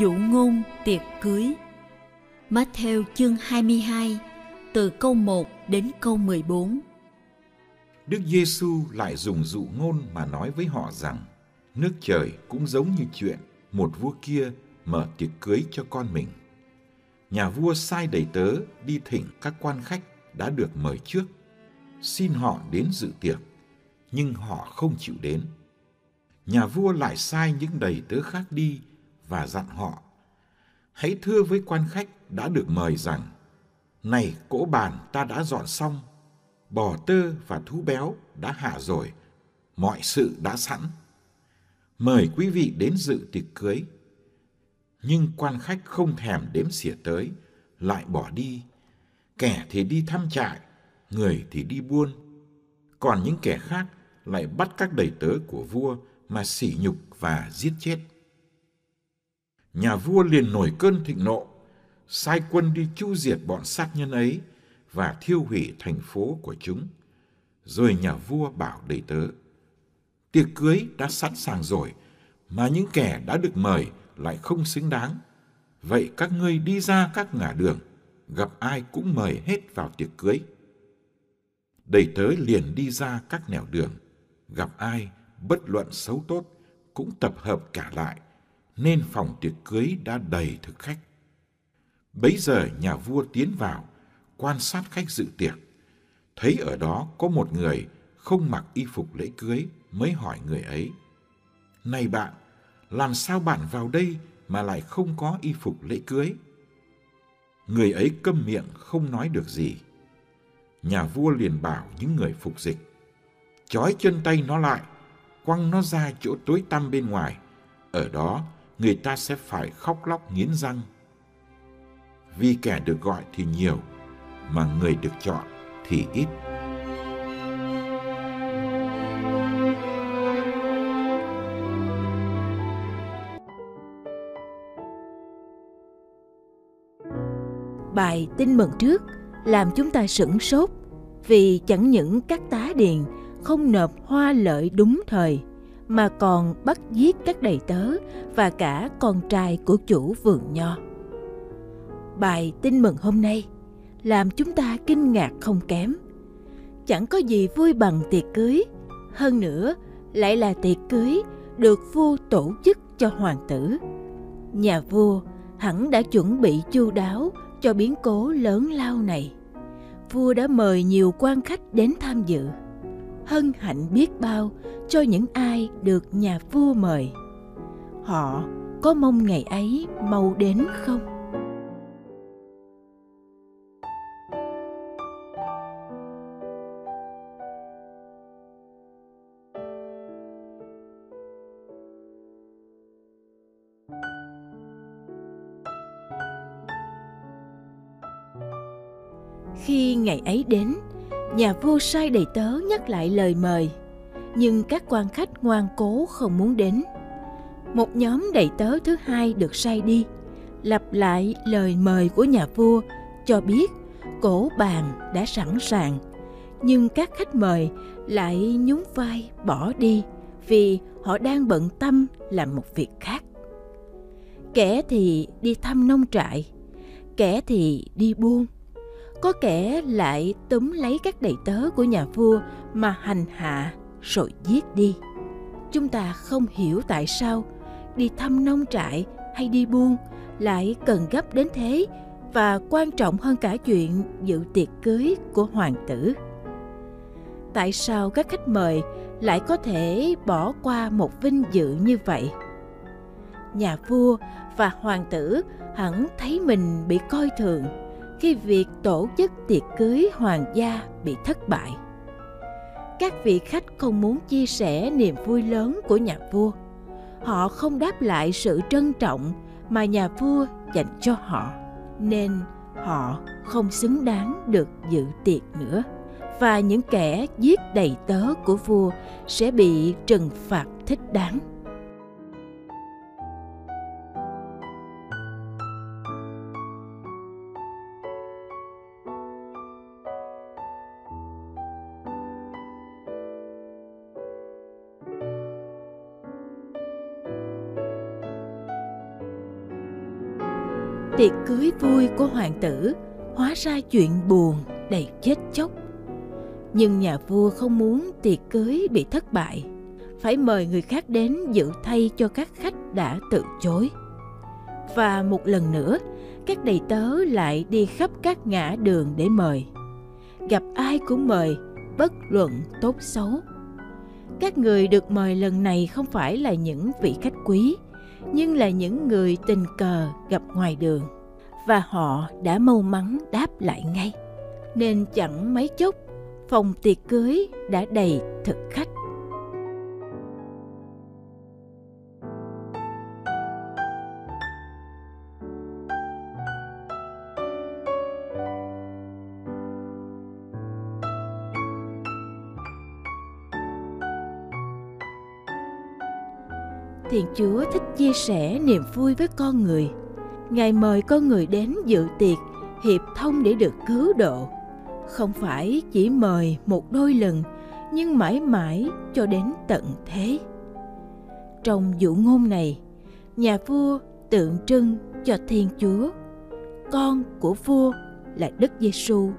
Dụ ngôn tiệc cưới. Matthew chương 22 từ câu 1 đến câu 14. Đức Giêsu lại dùng dụ ngôn mà nói với họ rằng: Nước trời cũng giống như chuyện một vua kia mở tiệc cưới cho con mình. Nhà vua sai đầy tớ đi thỉnh các quan khách đã được mời trước, xin họ đến dự tiệc, nhưng họ không chịu đến. Nhà vua lại sai những đầy tớ khác đi và dặn họ: Hãy thưa với quan khách đã được mời rằng: Này, cỗ bàn ta đã dọn xong, bò tơ và thú béo đã hạ rồi, mọi sự đã sẵn. Mời quý vị đến dự tiệc cưới. Nhưng quan khách không thèm đếm xỉa tới, lại bỏ đi. Kẻ thì đi thăm trại, người thì đi buôn. Còn những kẻ khác lại bắt các đầy tớ của vua mà sỉ nhục và giết chết. Nhà vua liền nổi cơn thịnh nộ, sai quân đi chu diệt bọn sát nhân ấy và thiêu hủy thành phố của chúng. Rồi nhà vua bảo đầy tớ: Tiệc cưới đã sẵn sàng rồi, mà những kẻ đã được mời lại không xứng đáng. Vậy các ngươi đi ra các ngả đường, gặp ai cũng mời hết vào tiệc cưới. Đầy tớ liền đi ra các nẻo đường, gặp ai bất luận xấu tốt cũng tập hợp cả lại, nên phòng tiệc cưới đã đầy thực khách. Bấy giờ nhà vua tiến vào, quan sát khách dự tiệc. Thấy ở đó có một người không mặc y phục lễ cưới, mới hỏi người ấy: Này bạn, làm sao bạn vào đây mà lại không có y phục lễ cưới? Người ấy câm miệng không nói được gì. Nhà vua liền bảo những người phục dịch: Trói chân tay nó lại, quăng nó ra chỗ tối tăm bên ngoài. Ở đó, người ta sẽ phải khóc lóc nghiến răng. Vì kẻ được gọi thì nhiều, mà người được chọn thì ít. Bài tin mừng trước làm chúng ta sửng sốt, vì chẳng những các tá điền không nộp hoa lợi đúng thời, mà còn bắt giết các đầy tớ và cả con trai của chủ vườn nho. Bài tin mừng hôm nay làm chúng ta kinh ngạc không kém. Chẳng có gì vui bằng tiệc cưới, hơn nữa lại là tiệc cưới được vua tổ chức cho hoàng tử. Nhà vua hẳn đã chuẩn bị chu đáo cho biến cố lớn lao này. Vua đã mời nhiều quan khách đến tham dự. Hân hạnh biết bao cho những ai được nhà vua mời. Họ có mong ngày ấy mau đến không? Khi ngày ấy đến, nhà vua sai đầy tớ nhắc lại lời mời. nhưng các quan khách ngoan cố không muốn đến. Một nhóm đầy tớ thứ hai được sai đi, lặp lại lời mời của nhà vua cho biết cỗ bàn đã sẵn sàng, nhưng các khách mời lại nhún vai bỏ đi vì họ đang bận tâm làm một việc khác. Kẻ thì đi thăm nông trại, kẻ thì đi buôn, có kẻ lại túm lấy các đầy tớ của nhà vua mà hành hạ rồi giết đi. Chúng ta không hiểu tại sao đi thăm nông trại hay đi buôn lại cần gấp đến thế và quan trọng hơn cả chuyện dự tiệc cưới của hoàng tử. Tại sao các khách mời lại có thể bỏ qua một vinh dự như vậy? Nhà vua và hoàng tử hẳn thấy mình bị coi thường khi việc tổ chức tiệc cưới hoàng gia bị thất bại. Các vị khách không muốn chia sẻ niềm vui lớn của nhà vua. Họ không đáp lại sự trân trọng mà nhà vua dành cho họ, nên họ không xứng đáng được dự tiệc nữa. Và những kẻ giết đầy tớ của vua sẽ bị trừng phạt thích đáng. Tiệc cưới vui của hoàng tử hóa ra chuyện buồn đầy chết chóc. Nhưng nhà vua không muốn tiệc cưới bị thất bại, phải mời người khác đến dự thay cho các khách đã từ chối. Và một lần nữa, các đầy tớ lại đi khắp các ngã đường để mời. Gặp ai cũng mời, bất luận tốt xấu. Các người được mời lần này không phải là những vị khách quý, nhưng là những người tình cờ gặp ngoài đường, và họ đã mau mắn đáp lại ngay. Nên chẳng mấy chốc, phòng tiệc cưới đã đầy thực khách. Thiên Chúa thích chia sẻ niềm vui với con người. Ngài mời con người đến dự tiệc hiệp thông để được cứu độ. Không phải chỉ mời một đôi lần, nhưng mãi mãi cho đến tận thế. Trong dụ ngôn này, nhà vua tượng trưng cho Thiên Chúa. Con của vua là Đức Giêsu,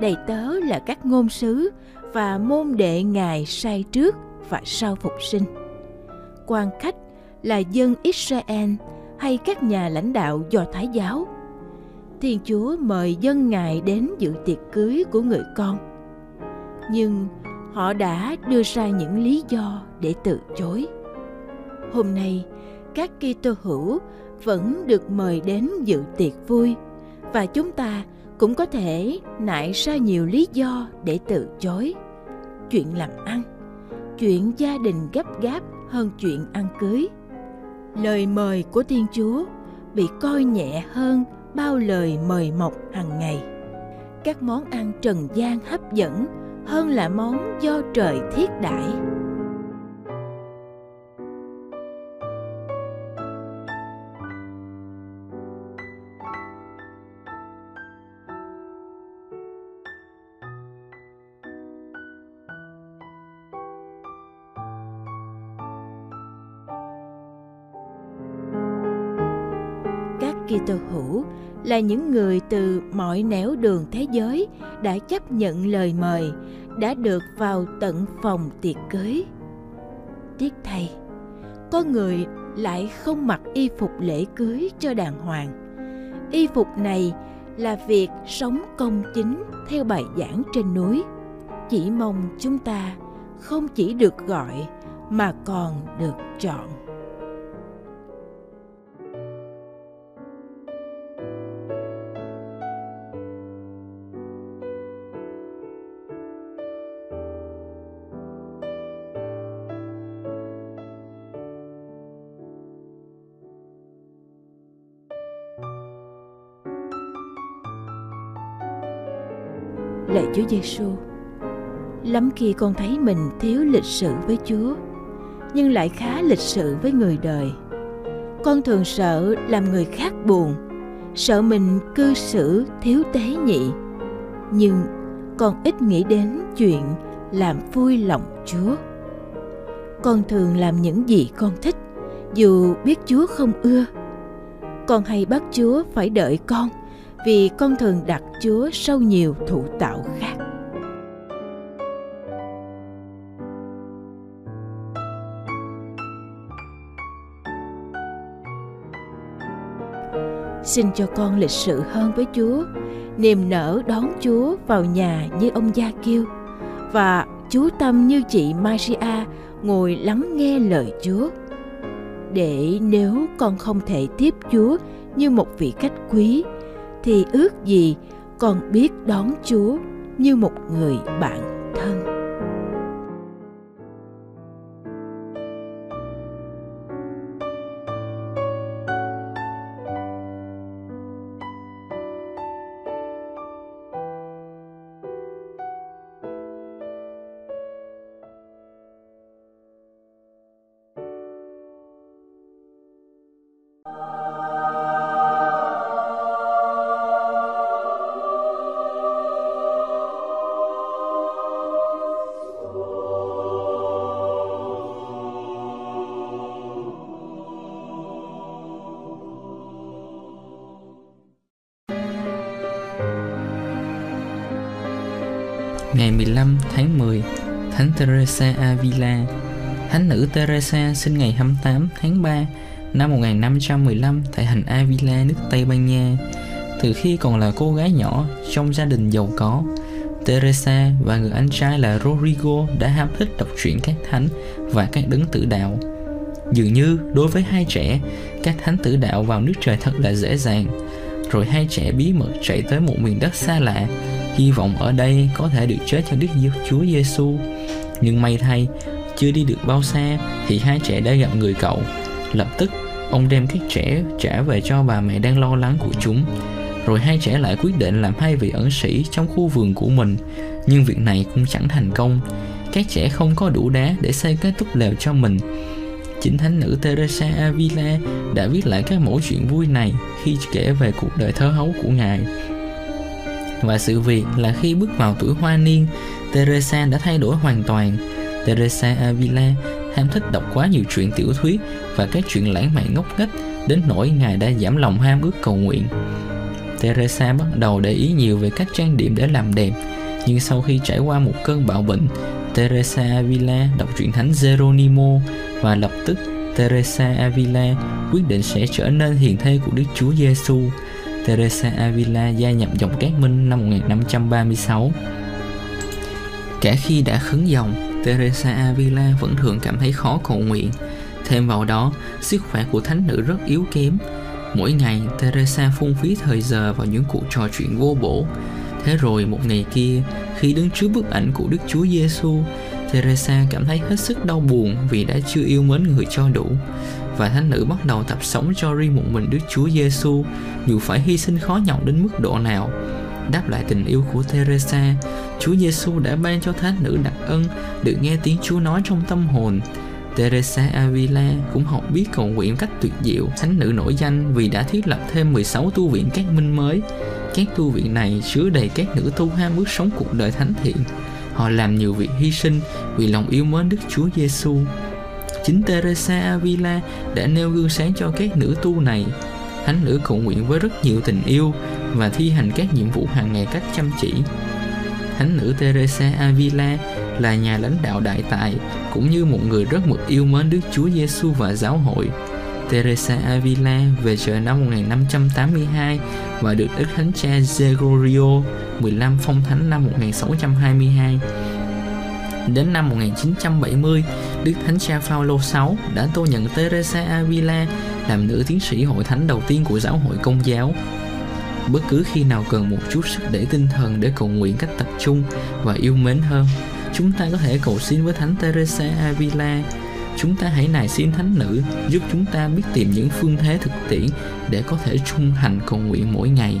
đầy tớ là các ngôn sứ và môn đệ Ngài sai trước và sau phục sinh. Quan khách là dân Israel hay các nhà lãnh đạo Do Thái giáo. Thiên Chúa mời dân Ngài đến dự tiệc cưới của người con, nhưng họ đã đưa ra những lý do để từ chối. Hôm nay, các Kitô hữu vẫn được mời đến dự tiệc vui, và chúng ta cũng có thể nại ra nhiều lý do để từ chối. Chuyện làm ăn, chuyện gia đình gấp gáp hơn chuyện ăn cưới. Lời mời của Thiên Chúa bị coi nhẹ hơn bao lời mời mọc hàng ngày. Các món ăn trần gian hấp dẫn hơn là món do trời thiết đãi. Kitô hữu là những người từ mọi nẻo đường thế giới đã chấp nhận lời mời, đã được vào tận phòng tiệc cưới. Tiếc thay, có người lại không mặc y phục lễ cưới cho đàng hoàng. Y phục này là việc sống công chính theo bài giảng trên núi. Chỉ mong chúng ta không chỉ được gọi mà còn được chọn. Lạy Chúa Giêsu, Lắm khi con thấy mình thiếu lịch sự với Chúa, nhưng lại khá lịch sự với người đời. Con thường sợ làm người khác buồn, sợ mình cư xử thiếu tế nhị, nhưng con ít nghĩ đến chuyện làm vui lòng Chúa. Con thường làm những gì con thích, dù biết Chúa không ưa. Con hay bắt Chúa phải đợi con, vì con thường đặt Chúa sau nhiều thụ tạo khác. Xin cho con lịch sự hơn với Chúa, niềm nở đón Chúa vào nhà như ông Gia-kiêu, và chú tâm như chị Maria ngồi lắng nghe lời Chúa. Để nếu con không thể tiếp Chúa như một vị khách quý, thì ước gì con biết đón Chúa như một người bạn thân. Ngày 15 tháng 10, Thánh Teresa Avila. Thánh nữ Teresa sinh ngày 28 tháng 3 năm 1515 tại thành Avila, nước Tây Ban Nha. Từ khi còn là cô gái nhỏ trong gia đình giàu có, Teresa và người anh trai là Rodrigo đã ham thích đọc truyện các thánh và các đấng tử đạo. Dường như đối với hai trẻ, các thánh tử đạo vào nước trời thật là dễ dàng. Rồi hai trẻ bí mật chạy tới một miền đất xa lạ, hy vọng ở đây có thể được chết cho Đức Chúa Giêsu. Nhưng may thay, chưa đi được bao xa thì hai trẻ đã gặp người cậu. Lập tức, ông đem các trẻ trả về cho bà mẹ đang lo lắng của chúng. Rồi hai trẻ lại quyết định làm hai vị ẩn sĩ trong khu vườn của mình. Nhưng việc này cũng chẳng thành công. Các trẻ không có đủ đá để xây cái túp lều cho mình. Chính thánh nữ Teresa Avila đã viết lại các mẩu chuyện vui này khi kể về cuộc đời thơ hấu của ngài. Và sự việc là khi bước vào tuổi hoa niên, Teresa đã thay đổi hoàn toàn. Teresa Avila ham thích đọc quá nhiều truyện tiểu thuyết và các chuyện lãng mạn ngốc nghếch đến nỗi ngài đã giảm lòng ham ước cầu nguyện. Teresa bắt đầu để ý nhiều về cách trang điểm để làm đẹp, nhưng sau khi trải qua một cơn bạo bệnh, Teresa Avila đọc truyện thánh Jeronimo và lập tức Teresa Avila quyết định sẽ trở nên hiền thê của Đức Chúa Giêsu. Teresa Avila gia nhập dòng Cát Minh năm 1536. Cả khi đã khấn dòng, Teresa Avila vẫn thường cảm thấy khó cầu nguyện. Thêm vào đó, sức khỏe của thánh nữ rất yếu kém. Mỗi ngày, Teresa phung phí thời giờ vào những cuộc trò chuyện vô bổ. Thế rồi một ngày kia, khi đứng trước bức ảnh của Đức Chúa Giêsu, Teresa cảm thấy hết sức đau buồn vì đã chưa yêu mến người cho đủ. Và thánh nữ bắt đầu tập sống cho riêng một mình Đức Chúa Giêsu, dù phải hy sinh khó nhọc đến mức độ nào. Đáp lại tình yêu của Teresa, Chúa Giêsu đã ban cho thánh nữ đặc ân được nghe tiếng Chúa nói trong tâm hồn. Teresa Avila cũng học biết cầu nguyện cách tuyệt diệu. Thánh nữ nổi danh vì đã thiết lập thêm 16 tu viện Cát Minh mới. Các tu viện này chứa đầy các nữ tu ham ước sống cuộc đời thánh thiện. Họ làm nhiều việc hy sinh vì lòng yêu mến Đức Chúa Giêsu. Chính Teresa Avila đã nêu gương sáng cho các nữ tu này. Thánh nữ cầu nguyện với rất nhiều tình yêu và thi hành các nhiệm vụ hàng ngày cách chăm chỉ. Thánh nữ Teresa Avila là nhà lãnh đạo đại tài, cũng như một người rất mực yêu mến Đức Chúa Giêsu và giáo hội. Teresa Avila về trời năm 1582 và được Đức Thánh Cha Gregorio 15 phong thánh năm 1622. Đến năm 1970, Đức Thánh Cha Phaolô VI đã tô nhận Teresa Avila làm nữ tiến sĩ hội thánh đầu tiên của giáo hội Công giáo. Bất cứ khi nào cần một chút sức để tinh thần để cầu nguyện cách tập trung và yêu mến hơn, chúng ta có thể cầu xin với Thánh Teresa Avila. Chúng ta hãy nài xin thánh nữ giúp chúng ta biết tìm những phương thế thực tiễn để có thể trung thành cầu nguyện mỗi ngày.